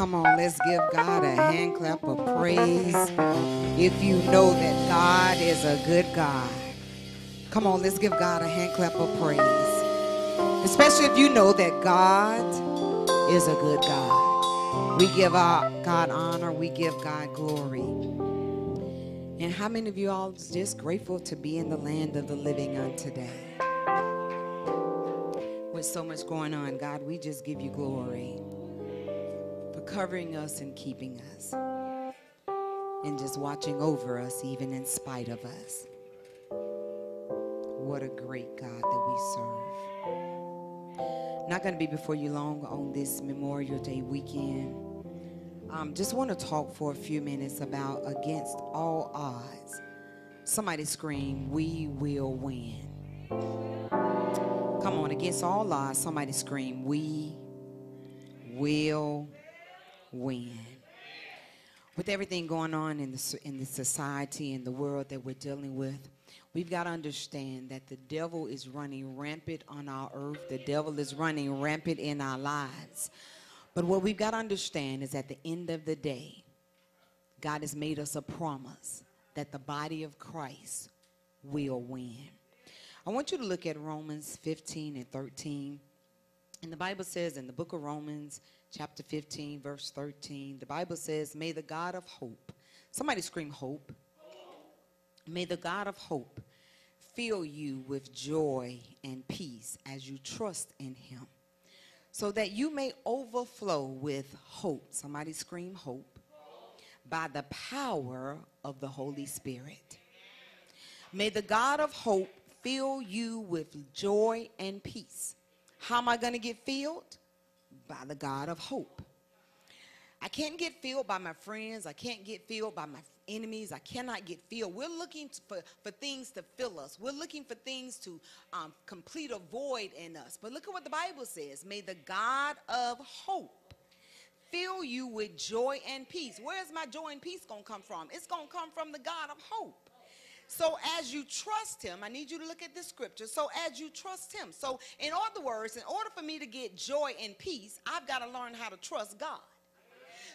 Come on, let's give God a hand clap of praise if you know that God is a good God. Come on, let's give God a hand clap of praise, especially if you know that God is a good God. We give God honor, we give God glory. And how many of you all is just grateful to be in the land of the living on today? With so much going on, God, we just give you glory. Covering us and keeping us and just watching over us even in spite of us. What a great God that we serve. Not going to be before you long on this Memorial Day weekend. Just want to talk for a few minutes about against all odds. Somebody scream, we will win. Come on, against all odds, somebody scream, we will win. With everything going on in the society and the world that we're dealing with, we've got to understand that the devil is running rampant on our earth. The devil is running rampant in our lives. But what we've got to understand is at the end of the day, God has made us a promise that the body of Christ will win. I want you to look at Romans 15 and 13. And the Bible says in the book of Romans, chapter 15, verse 13, the Bible says, may the God of hope, somebody scream hope. May the God of hope fill you with joy and peace as you trust in him, so that you may overflow with hope. Somebody scream hope. By the power of the Holy Spirit. May the God of hope fill you with joy and peace. How am I going to get filled? By the God of hope. I can't get filled by my friends. I can't get filled by my enemies. I cannot get filled. We're looking for things to fill us. We're looking for things to complete a void in us. But look at what the Bible says. May the God of hope fill you with joy and peace. Where's my joy and peace going to come from? It's going to come from the God of hope. So as you trust him, I need you to look at the scripture. So as you trust him. So in other words, in order for me to get joy and peace, I've got to learn how to trust God.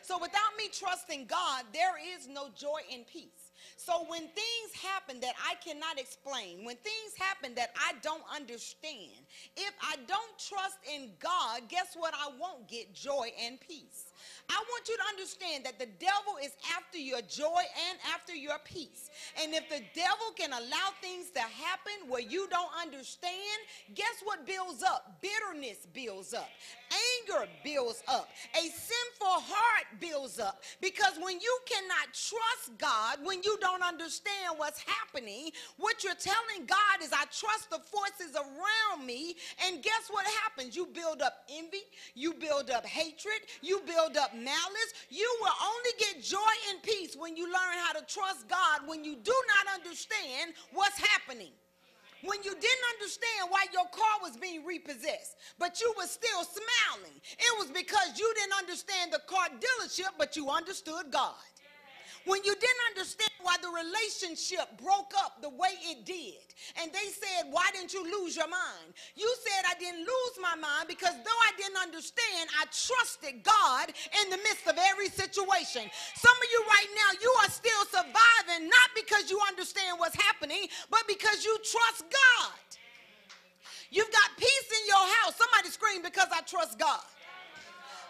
So without me trusting God, there is no joy and peace. So when things happen that I cannot explain, when things happen that I don't understand, if I don't trust in God, guess what? I won't get joy and peace. I want you to understand that the devil is after your joy and after your peace. And if the devil can allow things to happen where you don't understand, guess what builds up? Bitterness builds up. Anger builds up. A sinful heart builds up. Because when you cannot trust God, when you don't understand what's happening, what you're telling God is, I trust the forces around me. And guess what happens? You build up envy. You build up hatred. You build up malice. You will only get joy and peace when you learn how to trust God when you do not understand what's happening. When you didn't understand why your car was being repossessed, but you were still smiling, it was because you didn't understand the car dealership, but you understood God. When you didn't understand why the relationship broke up the way it did, and they said, why didn't you lose your mind? You said, I didn't lose my mind because though I didn't understand, I trusted God in the midst of every situation. Some of you right now, you are still surviving, not because you understand what's happening, but because you trust God. You've got peace in your house. Somebody scream, because I trust God.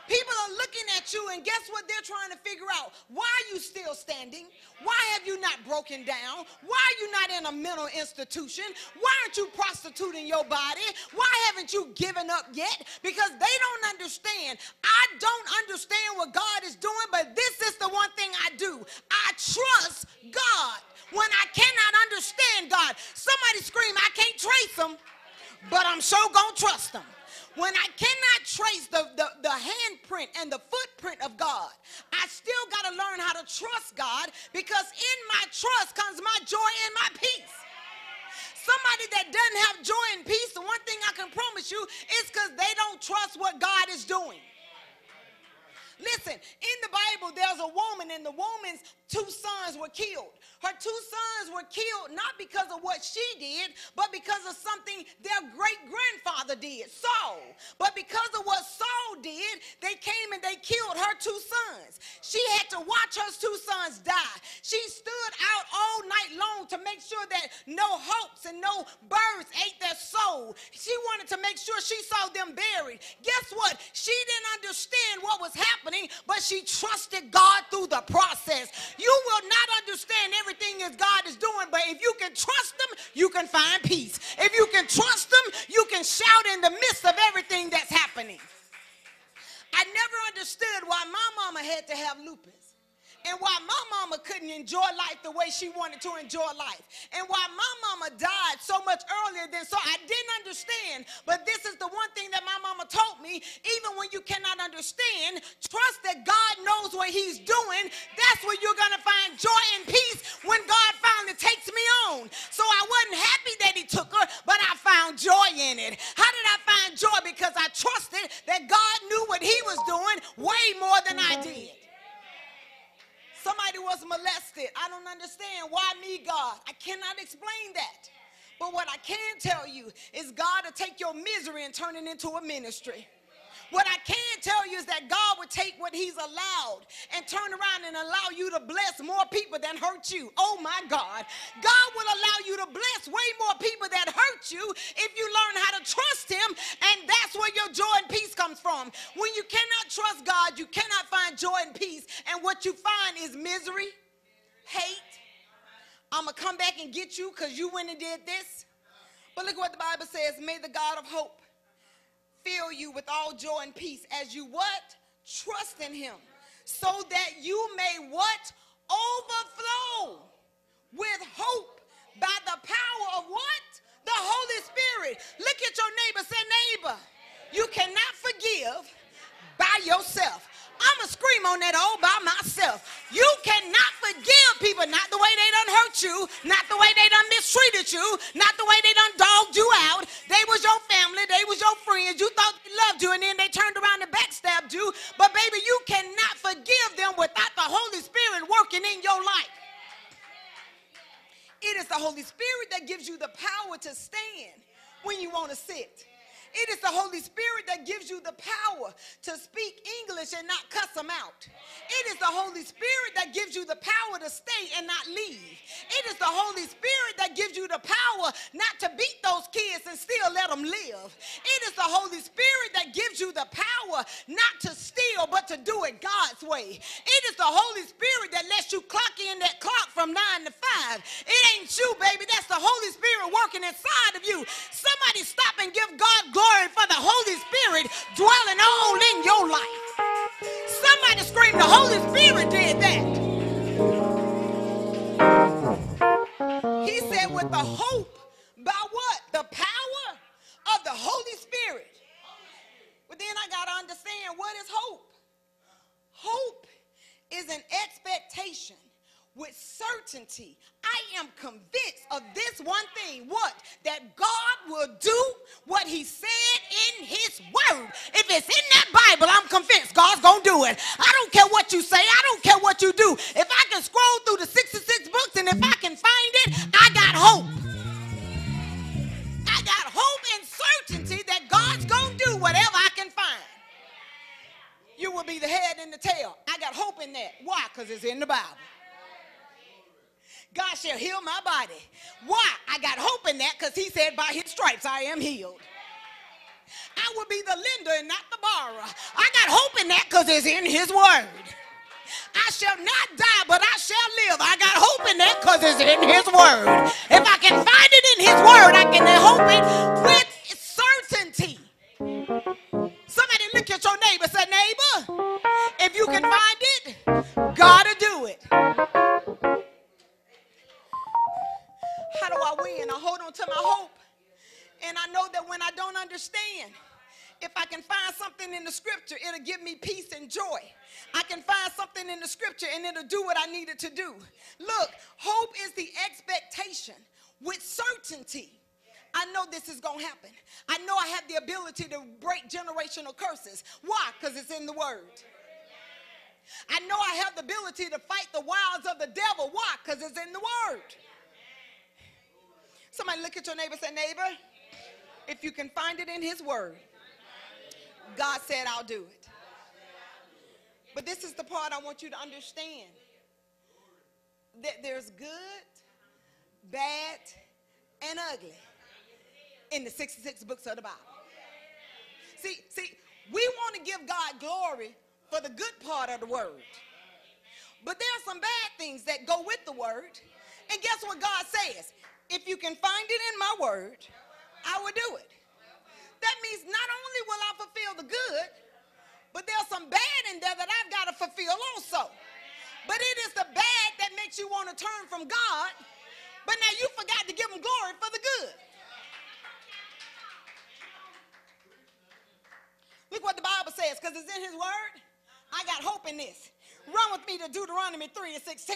People are looking at you, and guess what they're trying to figure out? Why are you still standing? Why have you not broken down? Why are you not in a mental institution? Why aren't you prostituting your body? Why haven't you given up yet? Because they don't understand. I don't understand what God is doing, but this is the one thing I do. I trust God when I cannot understand God. Somebody scream, I can't trace him, but I'm sure gonna trust him. When I cannot trace the handprint and the footprint of God, I still got to learn how to trust God, because in my trust comes my joy and my peace. Somebody that doesn't have joy and peace, the one thing I can promise you is because they don't trust what God is doing. Listen, in the Bible, there's a woman, and the woman's two sons were killed. Her two sons were killed not because of what she did, but because of something their great-grandfather did, Saul. But because of what Saul did, they came and they killed her two sons. She had to watch her two sons die. She stood out all night long to make sure that no hawks and no birds ate their soul. She wanted to make sure she saw them buried. Guess what? She didn't understand what was happening, but she trusted God through the process. You will not understand everything that God is doing, but if you can trust him, you can find peace. If you can trust him, you can shout in the midst of everything that's happening. I never understood why my mama had to have lupus, and why my mama couldn't enjoy life the way she wanted to enjoy life, and why my mama died so much earlier than so. I didn't understand, but this is the one thing that my mama taught me. Even when you cannot understand, trust that God knows what he's doing. That's where you're going to find joy and peace when God finally takes me on. So I wasn't happy that he took her, but I found joy in it. How did I find joy? Because I trusted that God knew what he was doing way more than I did. Somebody was molested. I don't understand. Why me, God? I cannot explain that. But what I can tell you is God will take your misery and turn it into a ministry. What I can tell you is that God will take what he's allowed and turn around and allow you to bless more people than hurt you. Oh, my God. God will allow you to bless way more people that hurt you if you learn how to trust him, and that's where your joy and peace comes from. When you cannot trust God, you cannot find joy and peace, and what you find is misery, hate. I'm going to come back and get you because you went and did this. But look what the Bible says. May the God of hope fill you with all joy and peace as you what? Trust in him, so that you may what? Overflow with hope by the power of what? The Holy Spirit. Look at your neighbor. Say, neighbor, you cannot forgive by yourself. I'm going to scream on that all by myself. You cannot forgive people, not the way they done hurt you, not the way they done mistreated you, not the way they done dogged you out. They was your family. They was your friends. You thought they loved you, and then they turned around and backstabbed you. But, baby, you cannot forgive them without the Holy Spirit working in your life. It is the Holy Spirit that gives you the power to stand when you want to sit. It is the Holy Spirit that gives you the power to speak English and not cuss them out. It is the Holy Spirit that gives you the power to stay and not leave. It is the Holy Spirit that gives you the power not to beat those kids and still let them live. It is the Holy Spirit that gives you the power not to steal but to do it God's way. It is the Holy Spirit that lets you clock in that clock from 9 to 5. It ain't you, baby. That's the Holy Spirit working inside of you. Somebody stop and give God glory for the Holy Spirit dwelling all in your life. Somebody scream, the Holy Spirit did that. He said with the hope by what? The power of the Holy Spirit. But then I got to understand, what is hope? Hope is an expectation with certainty. I am convinced of this one thing, what? That God will do what he said in his word. If it's in that Bible, I'm convinced God's going to do it. I don't care what you say. I don't care what you do. If I can scroll through the 66 books and if I can find it, I got hope. I got hope and certainty that God's going to do whatever I can find. You will be the head and the tail. I got hope in that. Why? Because it's in the Bible. God shall heal my body. Why? I got hope in that because he said by his stripes I am healed. I will be the lender and not the borrower. I got hope in that because it's in his word. I shall not die, but I shall live. I got hope in that because it's in his word. If I can find it in his word, I can hope it with certainty. Somebody look at your neighbor. Say, neighbor, if you can find it, God will do it. How do I win? I hold on to my hope. And I know that when I don't understand, if I can find something in the scripture, it'll give me peace and joy. I can find something in the scripture and it'll do what I need it to do. Look, hope is the expectation with certainty. I know this is going to happen. I know I have the ability to break generational curses. Why? Because it's in the word. I know I have the ability to fight the wiles of the devil. Why? Because it's in the word. Somebody look at your neighbor and say, neighbor, if you can find it in his word, God said, I'll do it. But this is the part I want you to understand. That there's good, bad, and ugly in the 66 books of the Bible. See, we want to give God glory for the good part of the word. But there are some bad things that go with the word. And guess what God says? If you can find it in my word, I will do it. That means not only will I fulfill the good, but there's some bad in there that I've got to fulfill also. But it is the bad that makes you want to turn from God. But now you forgot to give him glory for the good. Look what the Bible says, because it's in his word. I got hope in this. Run with me to Deuteronomy 3:16.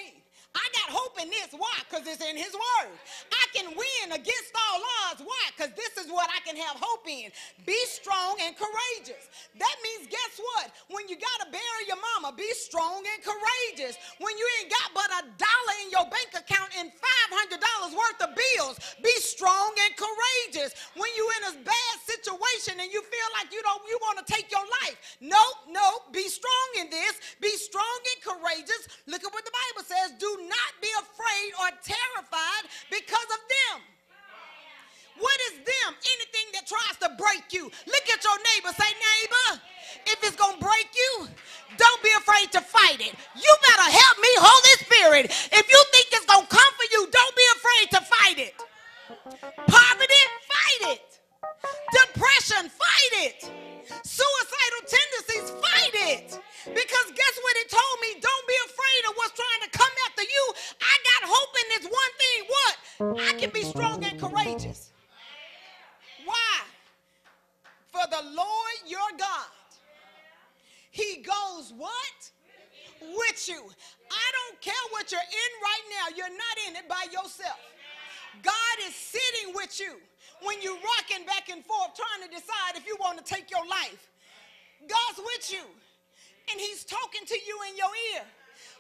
I got hope in this. Why? Because it's in his word. I can win against all odds. Why? Because this is what I can have hope in. Be strong and courageous. That means, guess what? When you got to bury your mama, be strong and courageous. When you ain't got but $1 in your bank account and $500 worth of bills, be strong and courageous. When you in a bad situation and you feel like you want to take your life, nope, be strong in this. Be strong and courageous. Look at what the Bible says. Do not be afraid or terrified because of them. What is them? Anything that tries to break you. Look at your neighbor. Say, neighbor, if it's going to break you, don't be afraid to fight it. You better help me, Holy Spirit. If you think it's going to come for you, don't be afraid to fight it. Poverty, fight it. Depression, fight it. Suicidal tendencies, fight it. Because guess what it told me? Don't be afraid of what's trying to come after you. I got hope in this one thing. What? I can be strong and courageous. Why? For the Lord your God, he goes what? With you. I don't care what you're in right now. You're not in it by yourself. God is sitting with you when you're rocking back and forth trying to decide if you want to take your life. God's with you. And he's talking to you in your ear.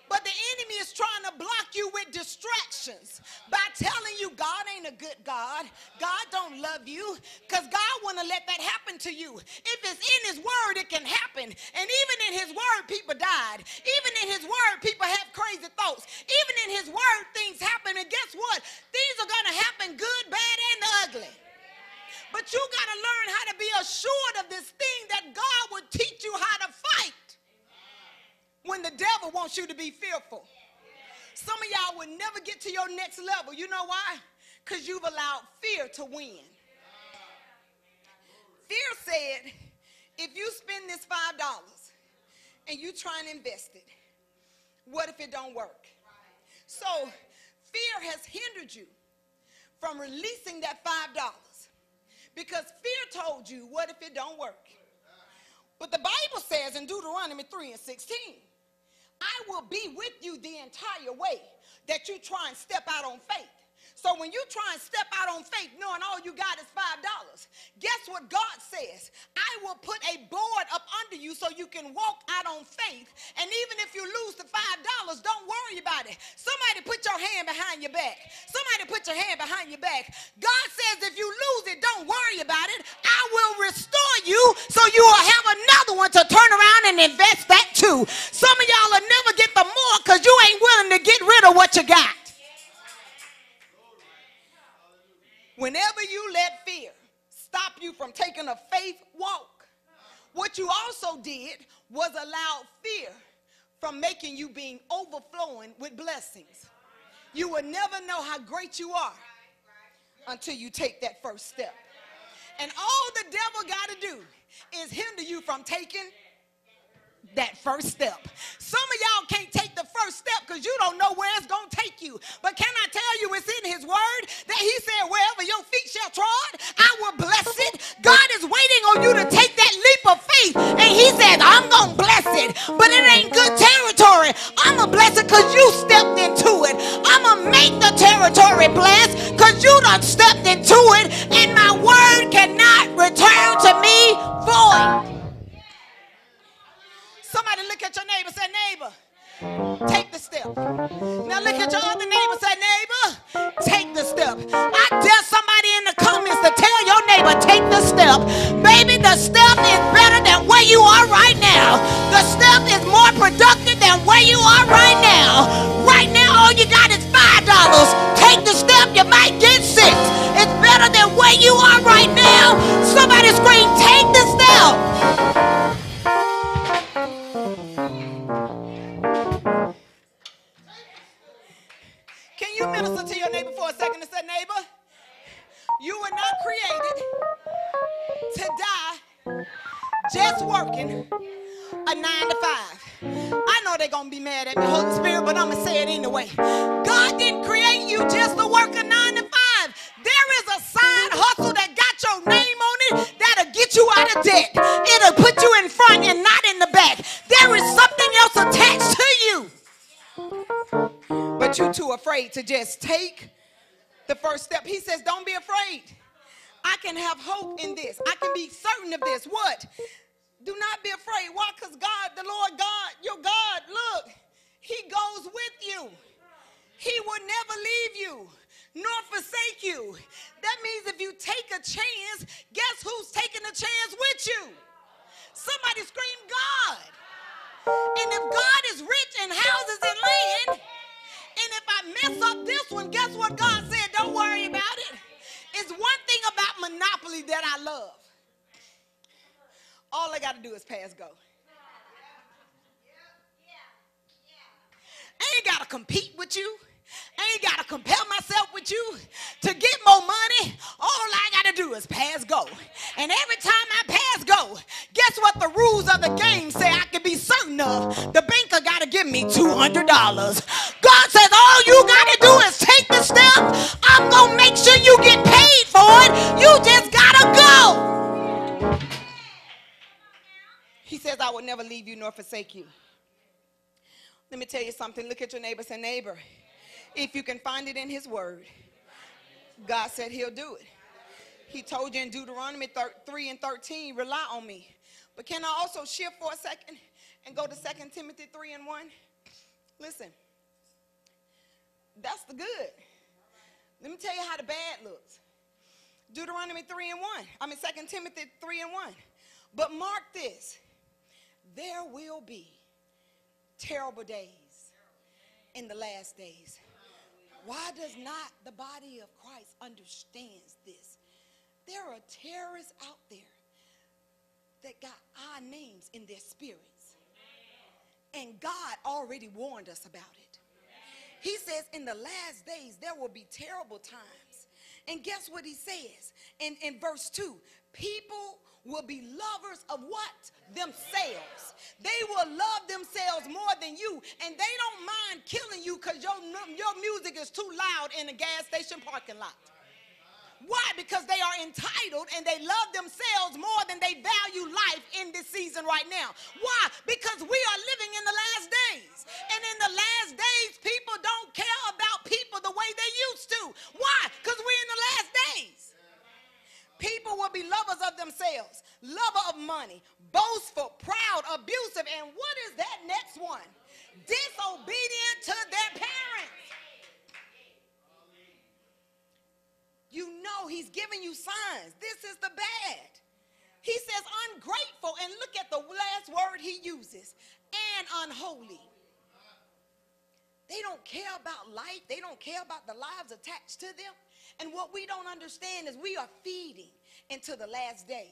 But the enemy is trying to block you with distractions by telling you God ain't a good God. God don't love you, because God want to let that happen to you. If it's in his word, it can happen. And even in his word, people died. Even in his word, people have crazy thoughts. Even in his word, things happen. And guess what? Things are going to happen, good, bad, and ugly. But you got to learn how to be assured of this thing that God will teach you how to fight. When the devil wants you to be fearful. Some of y'all will never get to your next level. You know why? Because you've allowed fear to win. Fear said, if you spend this $5 and you try and invest it, what if it don't work? So fear has hindered you from releasing that $5 because fear told you, what if it don't work? But the Bible says in Deuteronomy 3:16, I will be with you the entire way that you try and step out on faith. So when you try and step out on faith knowing all you got is $5, guess what God says? I will put a board up under you so you can walk out on faith. And even if you lose the $5, don't worry about it. Somebody put your hand behind your back. Somebody put your hand behind your back. God says if you lose it, don't worry about it. I will restore you so you will have another one to turn around and invest that too. Some of y'all will never get the more because you ain't willing to get rid of what you got. Whenever you let fear stop you from taking a faith walk, what you also did was allow fear from making you being overflowing with blessings. You will never know how great you are until you take that first step. And all the devil got to do is hinder you from taking that first step. Some of y'all can't take the first step because you don't know where it's going to take you. But can I tell you it's in his word that he said wherever your feet shall trod, I will bless it. God is waiting on you to take that leap of faith. And he said, I'm going to bless it. But it ain't good territory. I'm going to bless it because you stepped into it. I'm going to make the territory blessed because you done stepped into it. And my word cannot return to me void. Somebody look at your neighbor and say, neighbor, I look at your other neighbor and say, neighbor, take the step. I dare somebody in the comments to tell your neighbor, take the step. Baby, the step is better than where you are right now. The step is more productive than where you are right now. Right now, all you got is $5. Take the step, you might get $6. It's better than where you are right now. Somebody scream, take the step. You minister to your neighbor for a second and say, neighbor, you were not created to die just working a 9-to-5. I know they're going to be mad at me, Holy Spirit, but I'm going to say it anyway. God didn't create you just to work a 9-to-5. There is a side hustle that got your name on it that'll get you out of debt. It'll put you in front and not in the back. There is something else attached to you. But you're too afraid to just take the first step. He says, don't be afraid. I can have hope in this. I can be certain of this. What? Do not be afraid. Why? Because God, the Lord God, your God, look, he goes with you. He will never leave you nor forsake you. That means if you take a chance, guess who's taking a chance with you? Somebody scream, God. And if God is rich in houses and land, and if I mess up this one, guess what God said? Don't worry about it. It's one thing about Monopoly that I love. All I got to do is pass go. I ain't got to compete with you. I ain't got to compare myself with you to get more money. All I got to do is pass go. And every time I pass go, guess what the rules of the game say I can be certain of? The banker got to give me $200. God says all you got to do is take the step. I'm going to make sure you get paid for it. You just got to go. He says I will never leave you nor forsake you. Let me tell you something. Look at your neighbor and say, neighbor, if you can find it in his word, God said he'll do it. He told you in Deuteronomy 3:13, rely on me. But can I also shift for a second and go to 2 Timothy 3:1? Listen, that's the good. Let me tell you how the bad looks. Deuteronomy 3:1, 2 Timothy 3:1. But mark this, there will be terrible days in the last days. Why does not the body of Christ understands this? There are terrorists out there that got our names in their spirits. And God already warned us about it. He says in the last days there will be terrible times. And guess what he says in verse 2? People will be lovers of what? Themselves. They will love themselves more than you, and they don't mind killing you because your music is too loud in a gas station parking lot. Why? Because they are entitled and they love themselves more than they value life in this season right now. Why? Because we are living in the last days. And in the last days, people don't care about people the way they used to. Why? Because we're in the last days. People will be lovers of themselves, lover of money, boastful, proud, abusive, and what is that next one? Disobedient to their parents. You know he's giving you signs. This is the bad. He says ungrateful, and look at the last word he uses, and unholy. They don't care about life. They don't care about the lives attached to them. And what we don't understand is we are feeding into the last days.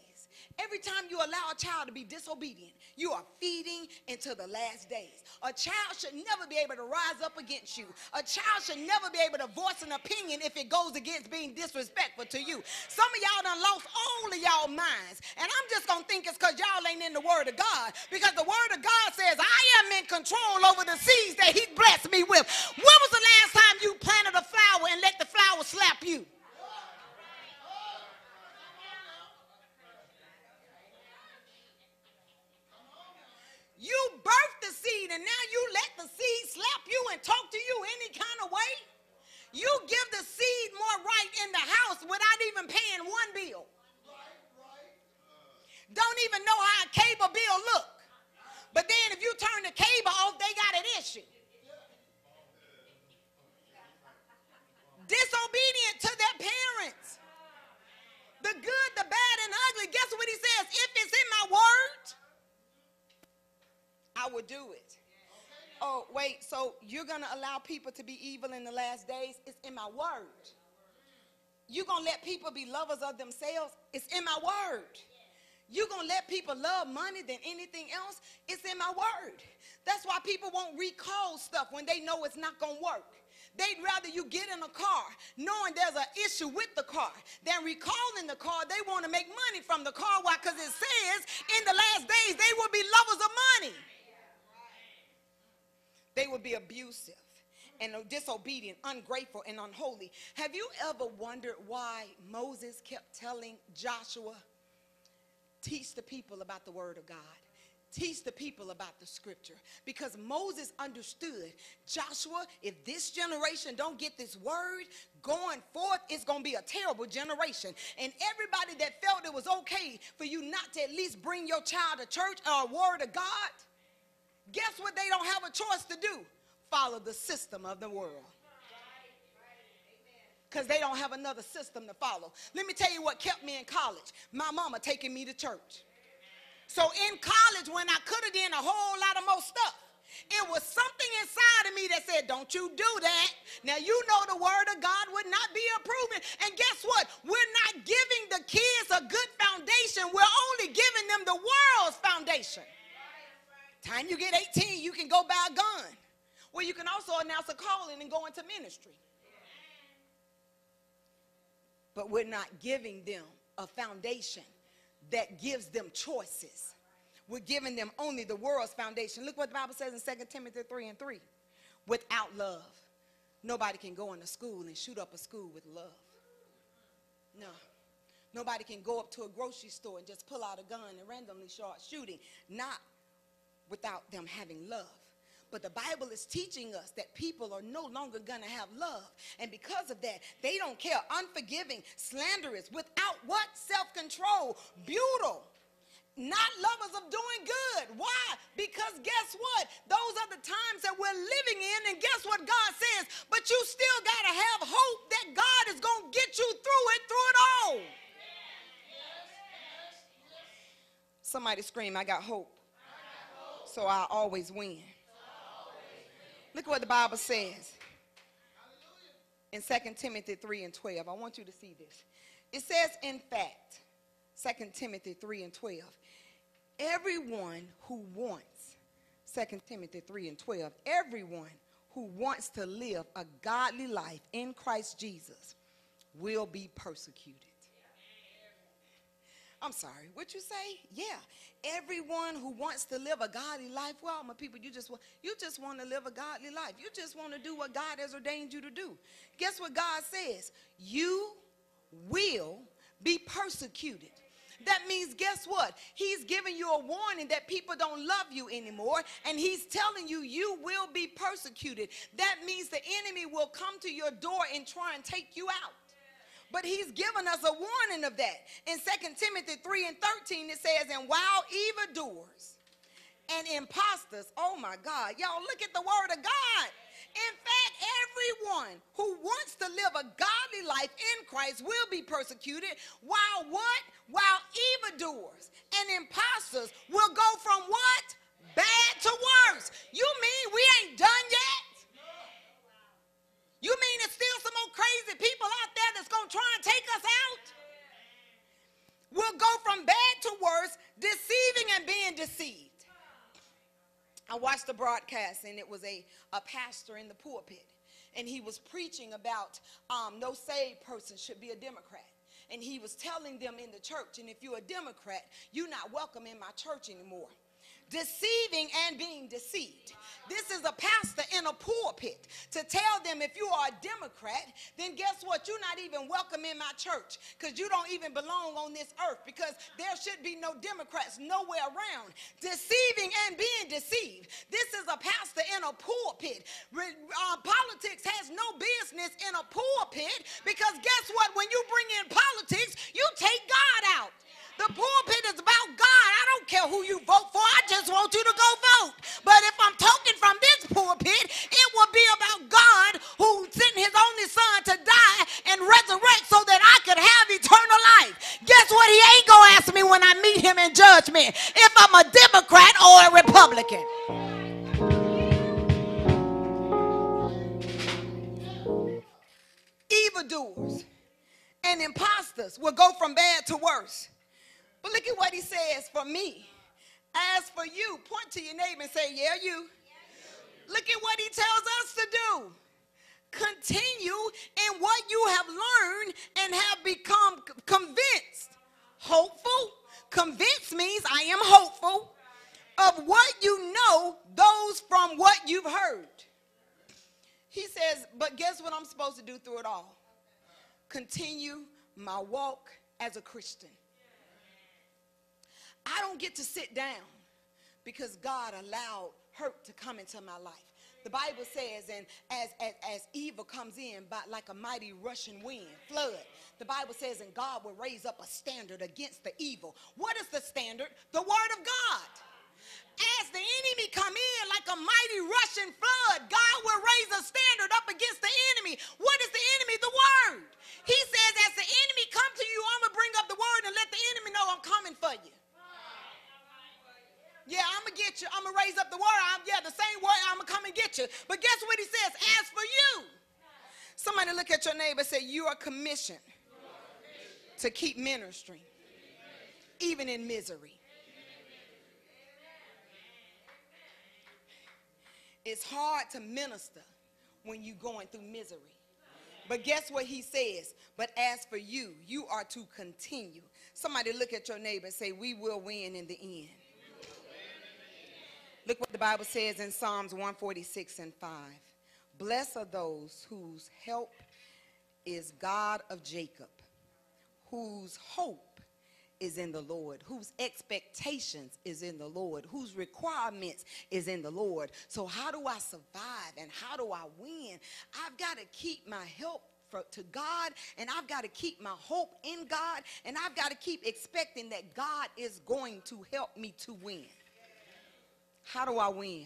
Every time you allow a child to be disobedient, you are feeding into the last days. A child should never be able to rise up against you. A child should never be able to voice an opinion if it goes against being disrespectful to you. Some of y'all done lost all of y'all minds. And I'm just going to think it's because y'all ain't in the word of God. Because the word of God says, I am in control over the seeds that he blessed me with. When was the last time you planted a flower and let the flower slap you? You birthed the seed, and now you let the seed slap you and talk to you any kind of way. You give the seed more right in the house without even paying one bill. Don't even know how a cable bill look. But then if you turn the cable off, they got an issue. disobedient to their parents. The good, the bad, and the ugly. Guess what he says? If it's in my word, I will do it. Oh, wait, so you're going to allow people to be evil in the last days? It's in my word. You're going to let people be lovers of themselves? It's in my word. You're going to let people love money than anything else? It's in my word. That's why people won't recall stuff when they know it's not going to work. They'd rather you get in a car knowing there's an issue with the car than recalling the car. They want to make money from the car. Why? Because it says in the last days they will be lovers of money. They will be abusive and disobedient, ungrateful, and unholy. Have you ever wondered why Moses kept telling Joshua, teach the people about the word of God? Teach the people about the scripture. Because Moses understood, Joshua, if this generation don't get this word, going forth, it's going to be a terrible generation. And everybody that felt it was okay for you not to at least bring your child to church or a word of God, guess what they don't have a choice to do? Follow the system of the world. Because they don't have another system to follow. Let me tell you what kept me in college. My mama taking me to church. So in college, when I could have done a whole lot of more stuff, it was something inside of me that said, don't you do that. Now, you know the word of God would not be approved. And guess what? We're not giving the kids a good foundation. We're only giving them the world's foundation. Time you get 18, you can go buy a gun. Well, you can also announce a calling and go into ministry. But we're not giving them a foundation that gives them choices. We're giving them only the world's foundation. Look what the Bible says in 2 Timothy 3:3. Without love, nobody can go into school and shoot up a school with love. No. Nobody can go up to a grocery store and just pull out a gun and randomly start shooting. Not without them having love. But the Bible is teaching us that people are no longer going to have love. And because of that, they don't care. Unforgiving, slanderous, without what? Self-control, brutal, not lovers of doing good. Why? Because guess what? Those are the times that we're living in. And guess what God says? But you still got to have hope that God is going to get you through it all. Yes, yes, yes. Somebody scream, I got hope. So I always win. Look what the Bible says in 2 Timothy 3:12. I want you to see this. It says, in fact, 2 Timothy 3:12, everyone who wants, 2 Timothy 3:12, everyone who wants to live a godly life in Christ Jesus will be persecuted. I'm sorry, what you say? Yeah. Everyone who wants to live a godly life, well, my people, you just want to live a godly life. You just want to do what God has ordained you to do. Guess what God says? You will be persecuted. That means, guess what? He's giving you a warning that people don't love you anymore, and he's telling you, you will be persecuted. That means the enemy will come to your door and try and take you out. But he's given us a warning of that. In 2 Timothy 3:13, it says, and while evildoers and impostors, oh my God, y'all look at the word of God. In fact, everyone who wants to live a godly life in Christ will be persecuted. While what? While evildoers and impostors will go from what? Bad to worse. You mean we ain't done yet? You mean there's still some old crazy people out there that's going to try and take us out? We'll go from bad to worse, deceiving and being deceived. I watched the broadcast, and it was a pastor in the pulpit, and he was preaching about no saved person should be a Democrat. And he was telling them in the church, and if you're a Democrat, you're not welcome in my church anymore. Deceiving and being deceived. This is a pastor in a pulpit to tell them if you are a Democrat, then guess what? You're not even welcome in my church because you don't even belong on this earth because there should be no Democrats nowhere around. Deceiving and being deceived. This is a pastor in a pulpit. Politics has no business in a pulpit because guess what? When you bring in politics, you take God out. The pulpit is about God. I don't care who you vote for. I just want you to go vote. But if I'm talking from this pulpit, it will be about God who sent his only son to die judgment if I'm a Democrat or a Republican. Evildoers and imposters will go from bad to worse. But look at what he says, for me, as for you. Point to your neighbor and say, yeah, you. Look at what he tells us to do. Continue in what you have learned and have become convinced. Hopeful. Convinced means I am hopeful of what you know, those from what you've heard. He says, but guess what I'm supposed to do through it all? Continue my walk as a Christian. I don't get to sit down because God allowed hurt to come into my life. The Bible says, and as evil comes in by, like a mighty rushing wind, flood, the Bible says, and God will raise up a standard against the evil. What is the standard? The word of God. As the enemy come in like a mighty rushing flood, God will raise a standard up against the enemy. What is the enemy? The word. He says, as the enemy come to you, I'm going to bring up the word and let the enemy know I'm coming for you. Yeah, I'm going to get you. I'm going to raise up the word. The same word. I'm going to come and get you. But guess what he says? As for you. Somebody look at your neighbor and say, you are commissioned to keep ministering, even in misery. It's hard to minister when you're going through misery. But guess what he says? But as for you, you are to continue. Somebody look at your neighbor and say, we will win in the end. Look what the Bible says in Psalms 146:5. Blessed are those whose help is God of Jacob, whose hope is in the Lord, whose expectations is in the Lord, whose requirements is in the Lord. So how do I survive and how do I win? I've got to keep my help to God, and I've got to keep my hope in God, and I've got to keep expecting that God is going to help me to win. How do I win?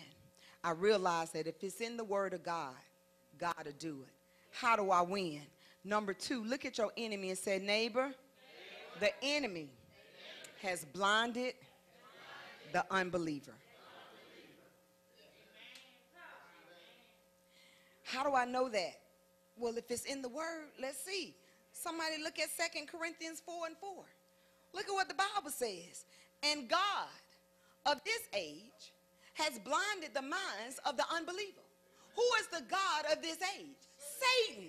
I realize that if it's in the word of God, God will do it. How do I win? Number two, look at your enemy and say, neighbor, the enemy has blinded the unbeliever. How do I know that? Well, if it's in the word, let's see. Somebody look at 2 Corinthians 4:4. Look at what the Bible says. And God of this age has blinded the minds of the unbeliever. Who is the God of this age? Satan.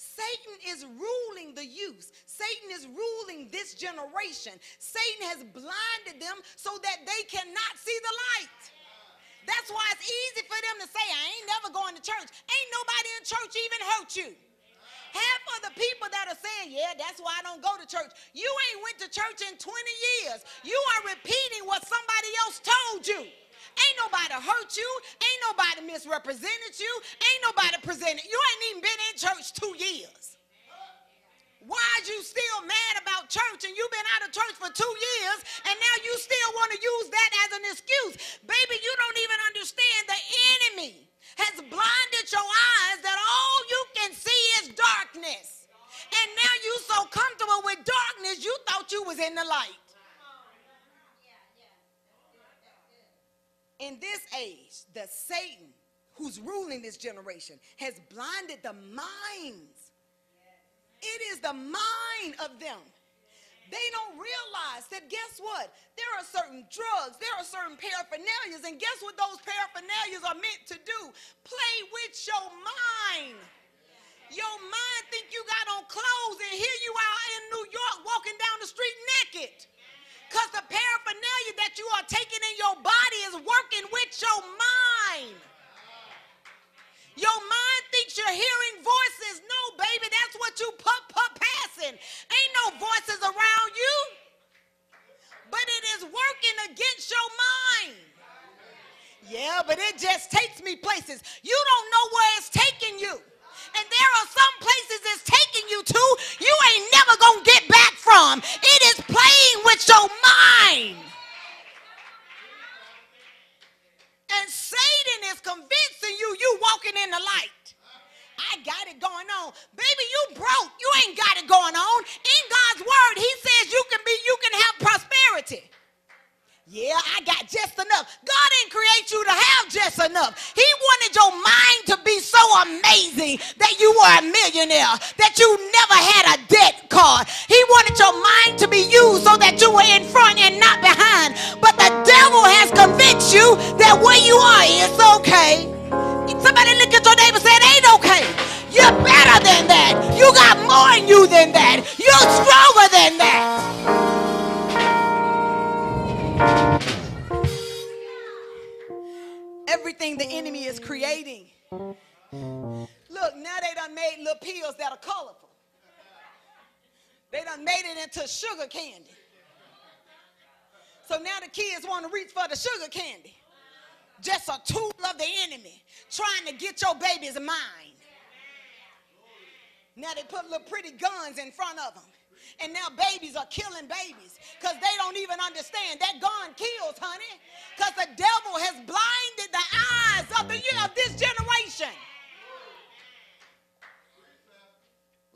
Satan is ruling the youth. Satan is ruling this generation. Satan has blinded them so that they cannot see the light. That's why it's easy for them to say, I ain't never going to church. Ain't nobody in church even hurt you. Half of the people that are saying, yeah, that's why I don't go to church. You ain't went to church in 20 years. You are repeating what somebody else told you. Ain't nobody hurt you. Ain't nobody misrepresented you. Ain't nobody presented. You ain't even been in church 2 years. Why are you still mad about church and you've been out of church for 2 years and now you still want to use that as an excuse? Baby, you don't even understand the enemy has blinded your eyes that all you can see is darkness. And now you're so comfortable with darkness you thought you was in the light. In this age, the Satan who's ruling this generation has blinded the minds. It is the mind of them. They don't realize that, guess what? There are certain drugs, there are certain paraphernalias, and guess what those paraphernalias are meant to do? Play with your mind. Your mind think you got on clothes, and here you are in New York walking down the street naked. Because the paraphernalia that you are taking in your body is working with your mind. Your mind thinks you're hearing voices. No, baby, that's what you passing. Ain't no voices around you. But it is working against your mind. Yeah, but it just takes me places. You don't know where it's taking you. And there are some places it's taking you to you ain't never going to get back from. It is playing with your mind. And Satan is convincing you walking in the light. I got it going on. Baby, you broke. You ain't got it going on. In God's word, he says you can have prosperity. Yeah, I got just enough. God didn't create you to have just enough. He wanted your mind to be so amazing that you were a millionaire, that you never had a debt card. He wanted your mind to be used so that you were in front and not behind. But the devil has convinced you that where you are is okay. Somebody look at your neighbor and say, it ain't okay. You're better than that. You got more in you than that. You're stronger than that. Everything the enemy is creating. Look, now they done made little pills that are colorful. They done made it into sugar candy. So now the kids want to reach for the sugar candy. Just a tool of the enemy trying to get your baby's mind. Now they put little pretty guns in front of them. And now babies are killing babies because they don't even understand that gun kills, honey, because the devil has blinded the eyes of this generation.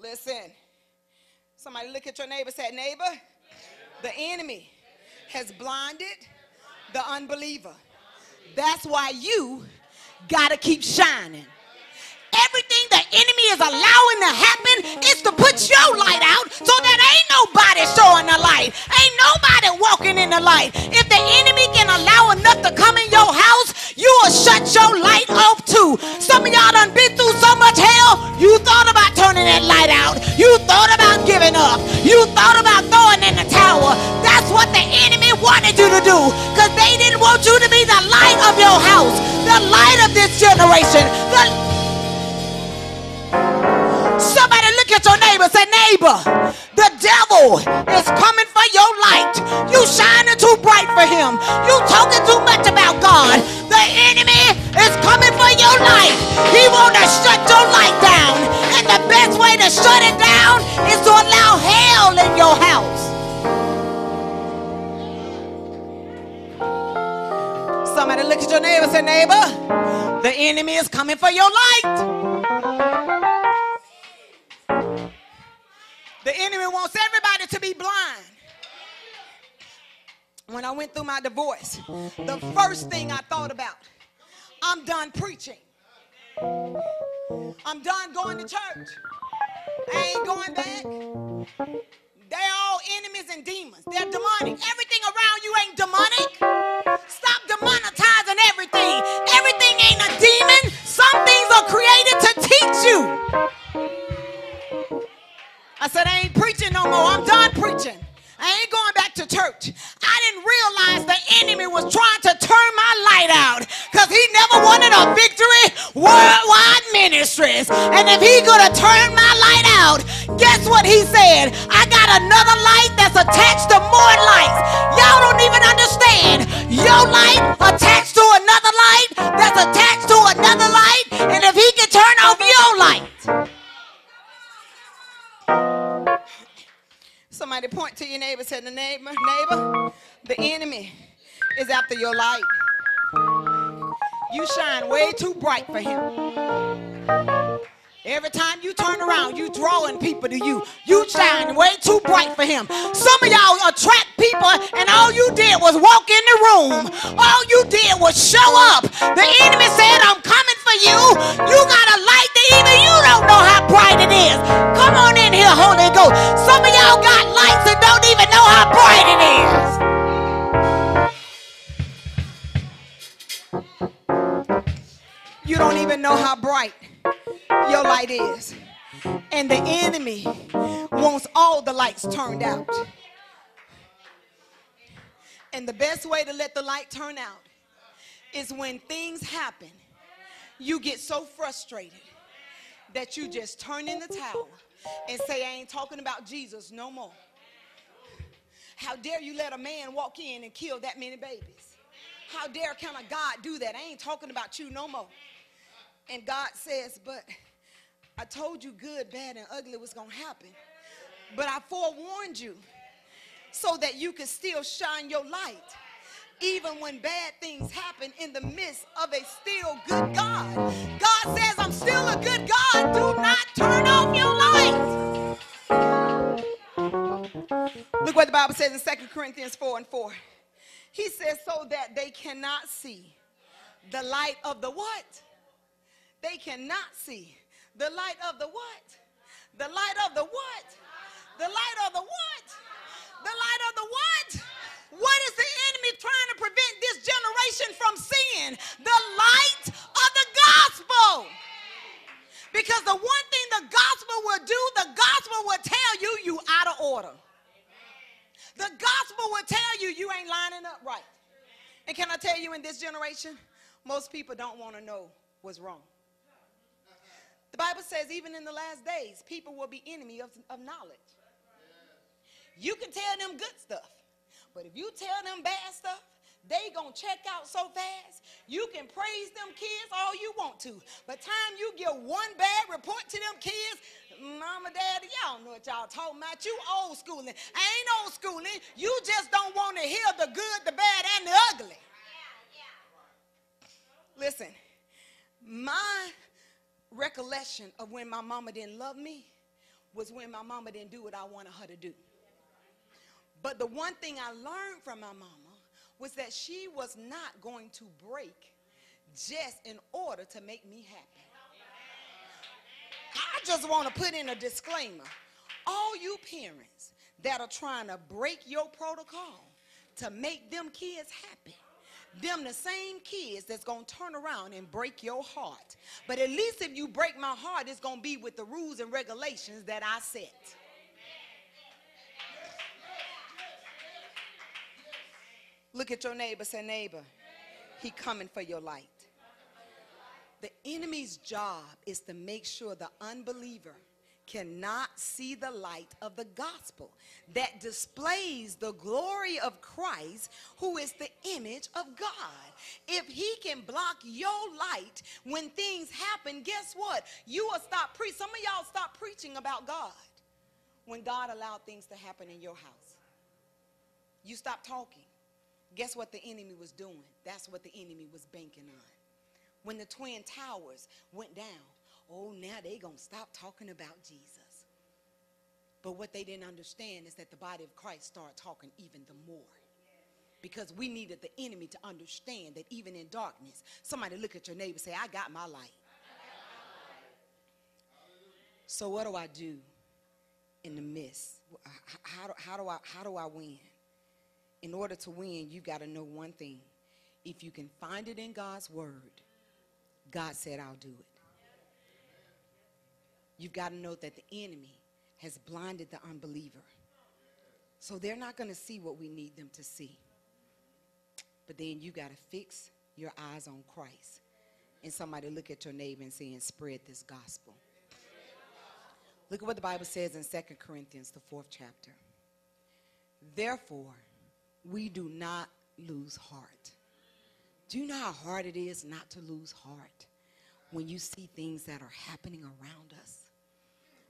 Listen, somebody look at your neighbor, say, neighbor, the enemy has blinded the unbeliever. That's why you got to keep shining. Everything the enemy is allowing to happen is to put your light out so that ain't nobody showing the light. Ain't nobody walking in the light. If the enemy can allow enough to come in your house, you will shut your light off too. Some of y'all done been through so much hell, you thought about turning that light out. You thought about giving up. You thought about throwing in the towel. That's what the enemy wanted you to do because they didn't want you to be the light of your house, the light of this generation, Somebody look at your neighbor and say, neighbor, the devil is coming for your light. You shining too bright for him. You talking too much about God. The enemy is coming for your light. He wants to shut your light down. And the best way to shut it down is to allow hell in your house. Somebody look at your neighbor and say, neighbor, the enemy is coming for your light. The enemy wants everybody to be blind. When I went through my divorce, the first thing I thought about, I'm done preaching. I'm done going to church. I ain't going back. They're all enemies and demons. They're demonic. Everything around you ain't demonic. Stop demonetizing everything. Everything ain't a demon. Some things are created to teach you. I said, I ain't preaching no more. I'm done preaching. I ain't going back to church. I didn't realize the enemy was trying to turn my light out because he never wanted a victory worldwide ministries. And if he could have turned my light out, guess what he said? I got another light that's attached to more lights. Y'all don't even understand. Your light attached to another light that's attached to another light. And if he could turn off your light. Somebody point to your neighbor, say, the neighbor, the enemy is after your light. You shine way too bright for him. Every time you turn around, you drawing people to you. You shine way too bright for him. Some of y'all attract people and all you did was walk in the room. All you did was show up. The enemy said, I'm coming for you. You got a light that even you don't know how bright it is. Come on in here, Holy Ghost. Some of y'all got lights that don't even know how bright it is. You don't even know how bright your light is. And the enemy wants all the lights turned out. And the best way to let the light turn out is when things happen, you get so frustrated that you just turn in the towel and say, I ain't talking about Jesus no more. How dare you let a man walk in and kill that many babies? How dare can a God do that? I ain't talking about you no more. And God says, but I told you good, bad, and ugly was going to happen. But I forewarned you so that you could still shine your light, even when bad things happen in the midst of a still good God. God says, I'm still a good God. Do not turn off your light. Look what the Bible says in 2 Corinthians 4:4. He says, so that they cannot see the light of the what? They cannot see the light of the what? The light of the what? The light of the what? The light of the what? What is the enemy trying to prevent this generation from seeing? The light of the gospel. Because the one thing the gospel will do, the gospel will tell you you out of order. The gospel will tell you you ain't lining up right. And can I tell you, in this generation, most people don't want to know what's wrong. The Bible says even in the last days, people will be enemy of knowledge. You can tell them good stuff, but if you tell them bad stuff, they gonna check out so fast. You can praise them kids all you want to, but time you give one bad report to them kids, mama, daddy, y'all know what y'all talking about. You old schooling. I ain't old schooling. You just don't want to hear the good, the bad, and the ugly. Listen, my recollection of when my mama didn't love me was when my mama didn't do what I wanted her to do. But the one thing I learned from my mama was that she was not going to break just in order to make me happy. I just want to put in a disclaimer. All you parents that are trying to break your protocol to make them kids happy, them the same kids that's going to turn around and break your heart. But at least if you break my heart, it's going to be with the rules and regulations that I set. Look at your neighbor, say, neighbor, he coming for your light. The enemy's job is to make sure the unbeliever cannot see the light of the gospel that displays the glory of Christ, who is the image of God. If he can block your light when things happen, guess what? You will stop preaching. Some of y'all stop preaching about God when God allowed things to happen in your house. You stop talking. Guess what the enemy was doing? That's what the enemy was banking on. When the Twin Towers went down, oh, now they going to stop talking about Jesus. But what they didn't understand is that the body of Christ started talking even the more. Because we needed the enemy to understand that even in darkness, somebody look at your neighbor and say, I got my light. So what do I do in the midst? How do I win? In order to win, you got to know one thing. If you can find it in God's word, God said, I'll do it. You've got to know that the enemy has blinded the unbeliever. So they're not going to see what we need them to see. But then you got to fix your eyes on Christ. And somebody look at your neighbor and say, and spread this gospel. Look at what the Bible says in 2 Corinthians, the 4th chapter. Therefore, we do not lose heart. Do you know how hard it is not to lose heart when you see things that are happening around us?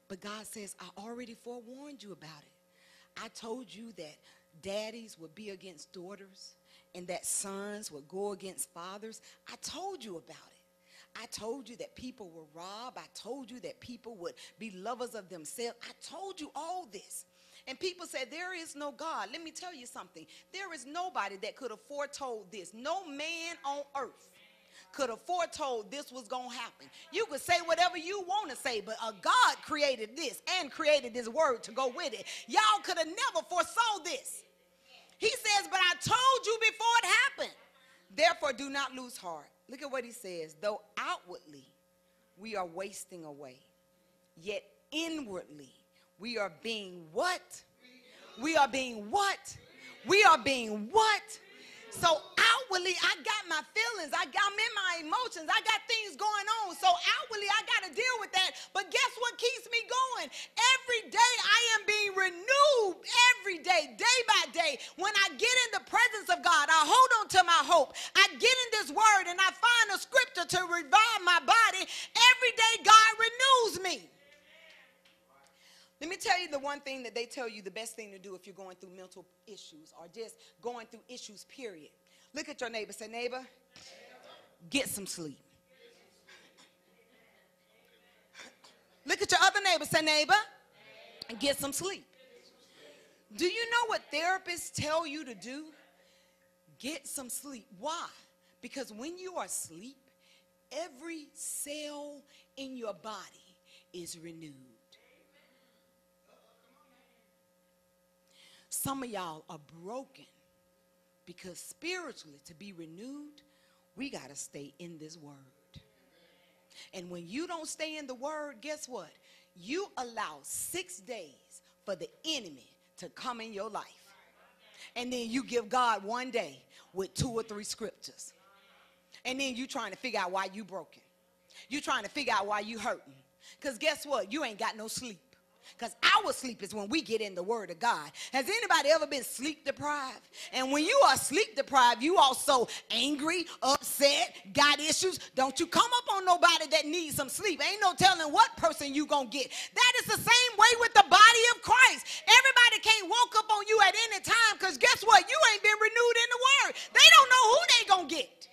But God says, I already forewarned you about it. I told you that daddies would be against daughters and that sons would go against fathers. I told you about it. I told you that people would rob. I told you that people would be lovers of themselves. I told you all this. And people say, there is no God. Let me tell you something. There is nobody that could have foretold this. No man on earth could have foretold this was going to happen. You could say whatever you want to say, but a God created this and created this word to go with it. Y'all could have never foresaw this. He says, but I told you before it happened. Therefore, do not lose heart. Look at what he says. Though outwardly we are wasting away, yet inwardly we are being what? We are being what? We are being what? So outwardly, I got my feelings. I'm in my emotions. I got things going on. So outwardly, I got to deal with that. But guess what keeps me going? Every day, I am being renewed. Every day, day by day, when I get in the presence of God, I hold on to my hope. I get in this word, and I find a scripture to revive my body. Every day, God renews me. Let me tell you the one thing that they tell you the best thing to do if you're going through mental issues or just going through issues, period. Look at your neighbor. Say, neighbor, get some sleep. Look at your other neighbor. Say, neighbor, get some sleep. Do you know what therapists tell you to do? get some sleep. Why? Because when you are asleep, every cell in your body is renewed. Some of y'all are broken because spiritually, to be renewed, we got to stay in this word. And when you don't stay in the word, guess what? You allow 6 days for the enemy to come in your life. And then you give God one day with 2 or 3 scriptures. And then you trying to figure out why you broken. You trying to figure out why you hurting. Because guess what? You ain't got no sleep. Because our sleep is when we get in the word of God. Has anybody ever been sleep deprived? And when you are sleep deprived, you also angry, upset, got issues. Don't you come up on nobody that needs some sleep. Ain't no telling what person you gonna get. That is the same way with the body of Christ. Everybody can't walk up on you at any time, because guess what? You ain't been renewed in the word. They don't know who they gonna get.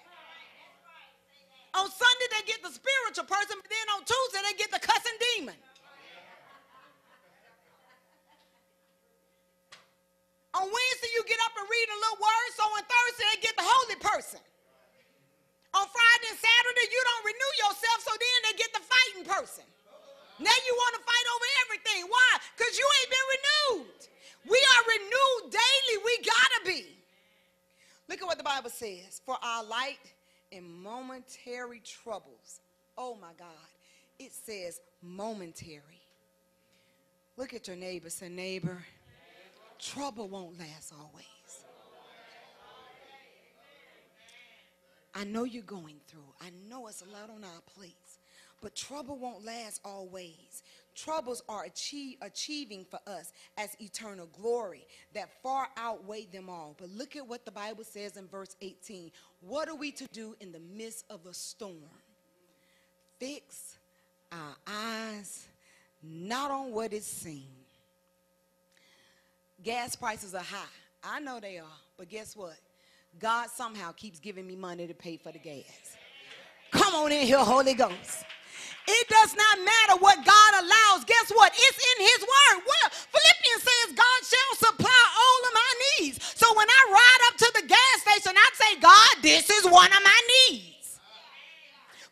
On Sunday they get the spiritual person, but then on Tuesday they get the cussing demon. On Wednesday, you get up and read a little word, so on Thursday, they get the holy person. On Friday and Saturday, you don't renew yourself, so then they get the fighting person. Now you want to fight over everything. Why? Because you ain't been renewed. We are renewed daily. We got to be. Look at what the Bible says. For our light and momentary troubles. Oh, my God. It says momentary. Look at your neighbor. Say, neighbor, trouble won't last always. I know you're going through. I know it's a lot on our plates, but trouble won't last always. Troubles are achieving for us as eternal glory that far outweigh them all. But look at what the Bible says in verse 18. What are we to do in the midst of a storm? Fix our eyes not on what is seen. Gas prices are high. I know they are, but guess what? God somehow keeps giving me money to pay for the gas. Come on in here, Holy Ghost. It does not matter what God allows. Guess what? It's in his word. Well, Philippians says God shall supply all of my needs. So when I ride up to the gas station, I say, God, this is one of my needs.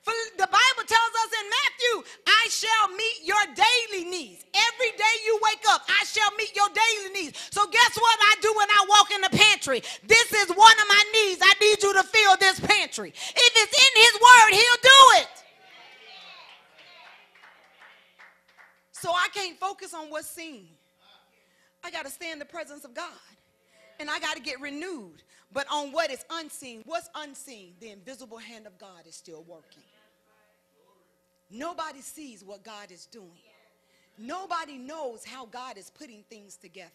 For the Bible tells us in Matthew, I shall meet your daily needs. Every day you wake up, I shall meet your daily needs. So guess what I do when I walk in the pantry? This is one of my needs. I need you to fill this pantry. If it's in his word, he'll do it. So I can't focus on what's seen. I got to stay in the presence of God. And I got to get renewed. But on what is unseen, what's unseen, the invisible hand of God is still working. Nobody sees what God is doing. Nobody knows how God is putting things together.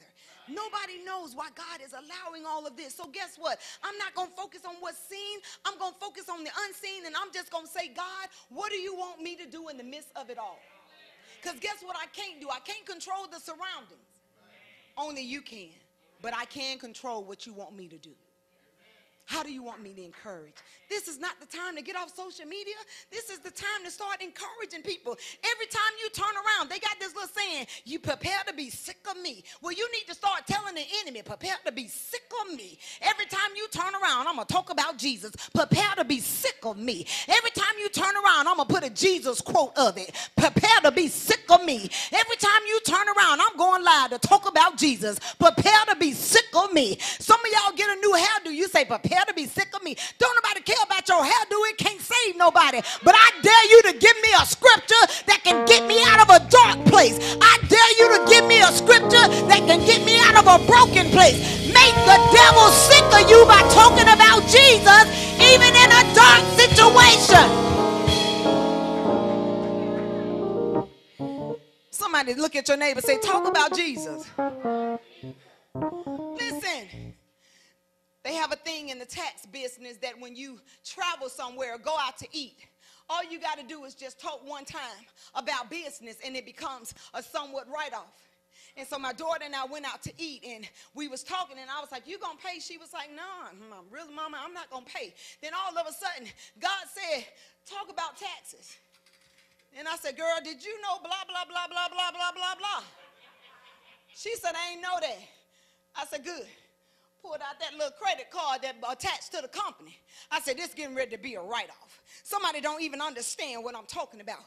Nobody knows why God is allowing all of this. So guess what? I'm not going to focus on what's seen. I'm going to focus on the unseen, and I'm just going to say, God, what do you want me to do in the midst of it all? Because guess what I can't do? I can't control the surroundings. Only you can. But I can control what you want me to do. How do you want me to encourage? This is not the time to get off social media. This is the time to start encouraging people. Every time you turn around, they got this little saying, you prepare to be sick of me. Well, you need to start telling the enemy, prepare to be sick of me. Every time you turn around, I'm going to talk about Jesus. Prepare to be sick of me. Every time you turn around, I'm going to put a Jesus quote of it. Prepare to be sick of me. Every time you turn around, I'm going live to talk about Jesus. Prepare to be sick of me. Some of y'all get a new hairdo. You say, prepare to be sick of me. Don't nobody care about your hairdo. It can't save nobody. But I dare you to give me a scripture that can get me out of a dark place. I dare you to give me a scripture that can get me out of a broken place. Make the devil sick of you by talking about Jesus, even in a dark situation. Somebody look at your neighbor and say, talk about Jesus. Listen. They have a thing in the tax business that when you travel somewhere or go out to eat, all you got to do is just talk one time about business and it becomes a somewhat write-off. And so my daughter and I went out to eat and we was talking and I was like, you going to pay? She was like, no, really, mama, I'm not going to pay. Then all of a sudden, God said, talk about taxes. And I said, girl, did you know blah, blah, blah, blah, blah, blah, blah, blah? She said, I ain't know that. I said, good. pulled out that little credit card that attached to the company. I said, this getting ready to be a write-off. Somebody don't even understand what I'm talking about.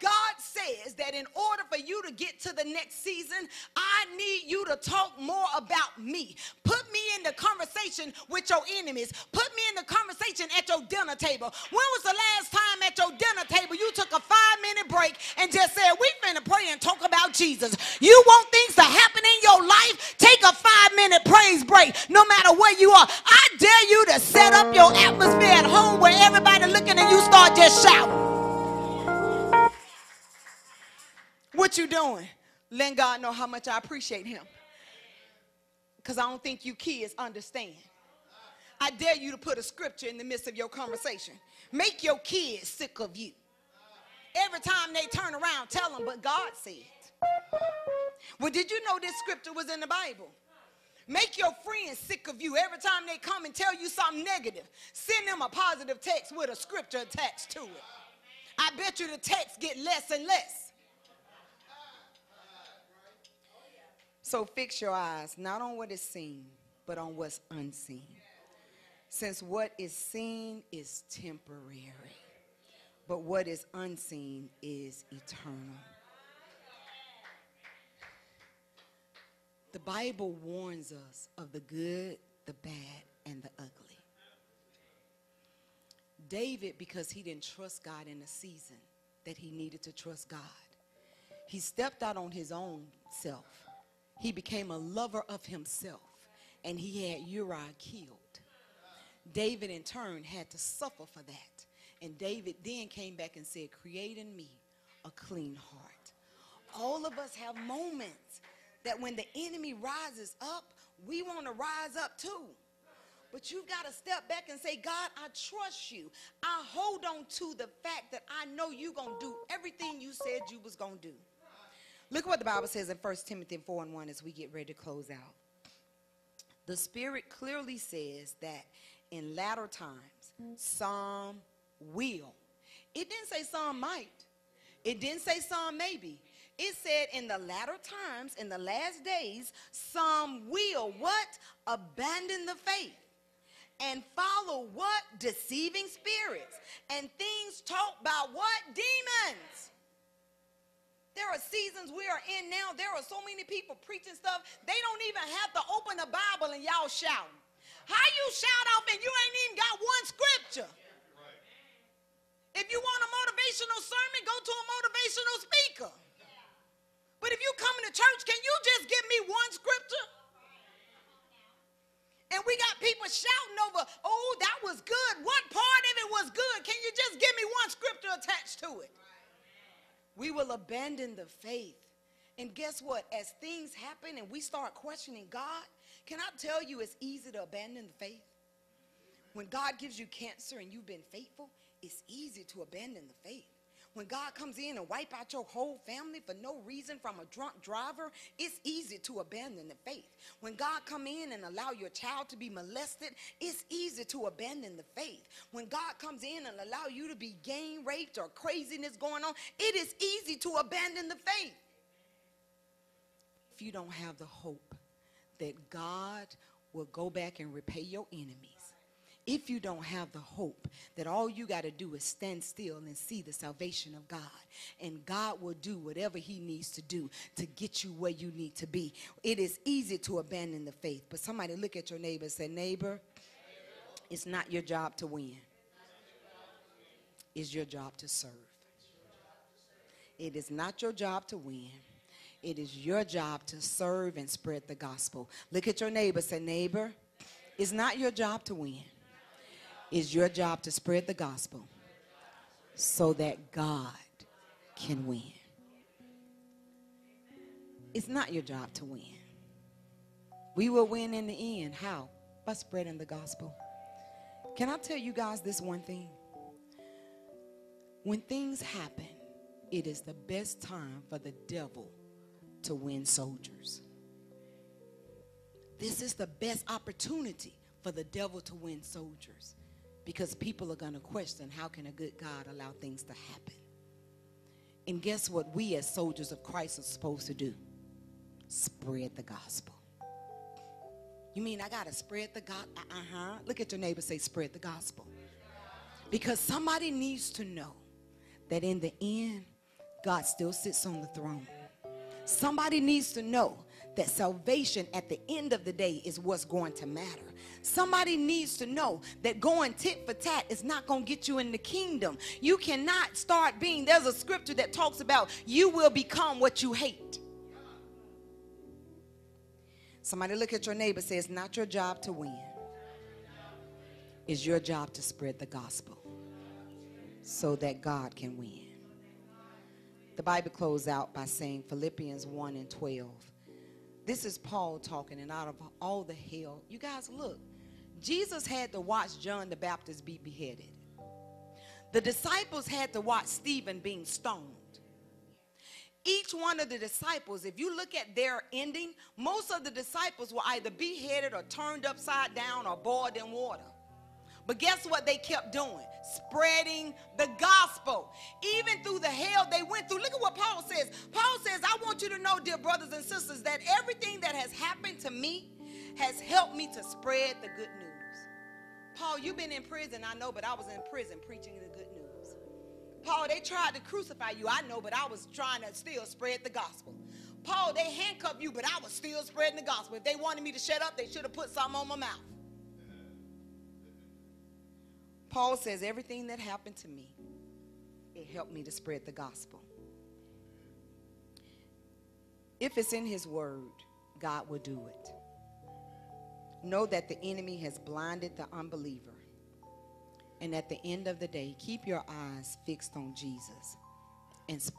God says that in order for you to get to the next season, I need you to talk more about me. Put me in the conversation with your enemies. Put me in the conversation at your dinner table. When was the last time at your dinner table you took a 5-minute break and just said, we finna pray and talk about Jesus? You want things to happen in your life? Take a 5-minute praise break. No matter where you are, I dare you to set up your atmosphere at home where everybody looking at you start just shouting. What you doing? Letting God know how much I appreciate him. Because I don't think you kids understand. I dare you to put a scripture in the midst of your conversation. Make your kids sick of you. Every time they turn around, tell them, but God said. Well, did you know this scripture was in the Bible? Make your friends sick of you. Every time they come and tell you something negative, send them a positive text with a scripture attached to it. I bet you the texts get less and less. So fix your eyes, not on what is seen, but on what's unseen. Since what is seen is temporary, but what is unseen is eternal. The Bible warns us of the good, the bad, and the ugly. David, because he didn't trust God in the season that he needed to trust God, he stepped out on his own self. He became a lover of himself, and he had Uriah killed. David, in turn, had to suffer for that. And David then came back and said, create in me a clean heart. All of us have moments that when the enemy rises up, we want to rise up too. But you've got to step back and say, God, I trust you. I hold on to the fact that I know you're going to do everything you said you was going to do. Look what the Bible says in 1 Timothy 4:1 as we get ready to close out. The Spirit clearly says that in latter times, some will. It didn't say some might. It didn't say some maybe. It said in the latter times, in the last days, some will, what? Abandon the faith and follow what? Deceiving spirits and things taught by what? Demons. There are seasons we are in now. There are so many people preaching stuff. They don't even have to open the Bible and y'all shouting. How you shout off and you ain't even got one scripture? If you want a motivational sermon, go to a motivational speaker. But if you come to church, can you just give me one scripture? And we got people shouting over, oh, that was good. What part of it was good? Can you just give me one scripture attached to it? We will abandon the faith. And guess what? As things happen and we start questioning God, can I tell you it's easy to abandon the faith? When God gives you cancer and you've been faithful, it's easy to abandon the faith. When God comes in and wipe out your whole family for no reason from a drunk driver, it's easy to abandon the faith. When God come in and allow your child to be molested, it's easy to abandon the faith. When God comes in and allow you to be gang raped or craziness going on, it is easy to abandon the faith. If you don't have the hope that God will go back and repay your enemy, if you don't have the hope that all you got to do is stand still and see the salvation of God, and God will do whatever he needs to do to get you where you need to be. It is easy to abandon the faith, but somebody look at your neighbor and say, neighbor, it's not your job to win. It's your job to serve. It is not your job to win. It is your job to serve and spread the gospel. Look at your neighbor and say, neighbor, it's not your job to win. It's your job to spread the gospel so that God can win. It's not your job to win. We will win in the end. How? By spreading the gospel. Can I tell you guys this one thing? When things happen, it is the best time for the devil to win soldiers. This is the best opportunity for the devil to win soldiers. Because people are going to question, how can a good God allow things to happen? And guess what we as soldiers of Christ are supposed to do? Spread the gospel. You mean I got to spread the gospel? Uh-huh. Look at your neighbor, say, spread the gospel. Because somebody needs to know that in the end, God still sits on the throne. Somebody needs to know that salvation at the end of the day is what's going to matter. Somebody needs to know that going tit for tat is not going to get you in the kingdom. You cannot start being, there's a scripture that talks about you will become what you hate. Somebody look at your neighbor, say, it's not your job to win. It's your job to spread the gospel so that God can win. The Bible closes out by saying Philippians 1:12. This is Paul talking, and out of all the hell, you guys look, Jesus had to watch John the Baptist be beheaded. The disciples had to watch Stephen being stoned. Each one of the disciples, if you look at their ending, most of the disciples were either beheaded or turned upside down or boiled in water. But guess what they kept doing? Spreading the gospel. Even through the hell they went through. Look at what Paul says. Paul says, I want you to know, dear brothers and sisters, that everything that has happened to me has helped me to spread the good news. Paul, you've been in prison, I know, but I was in prison preaching the good news. Paul, they tried to crucify you, I know, but I was trying to still spread the gospel. Paul, they handcuffed you, but I was still spreading the gospel. If they wanted me to shut up, they should have put something on my mouth. Paul says, everything that happened to me, it helped me to spread the gospel. If it's in his word, God will do it. Know that the enemy has blinded the unbeliever. And at the end of the day, keep your eyes fixed on Jesus and spread.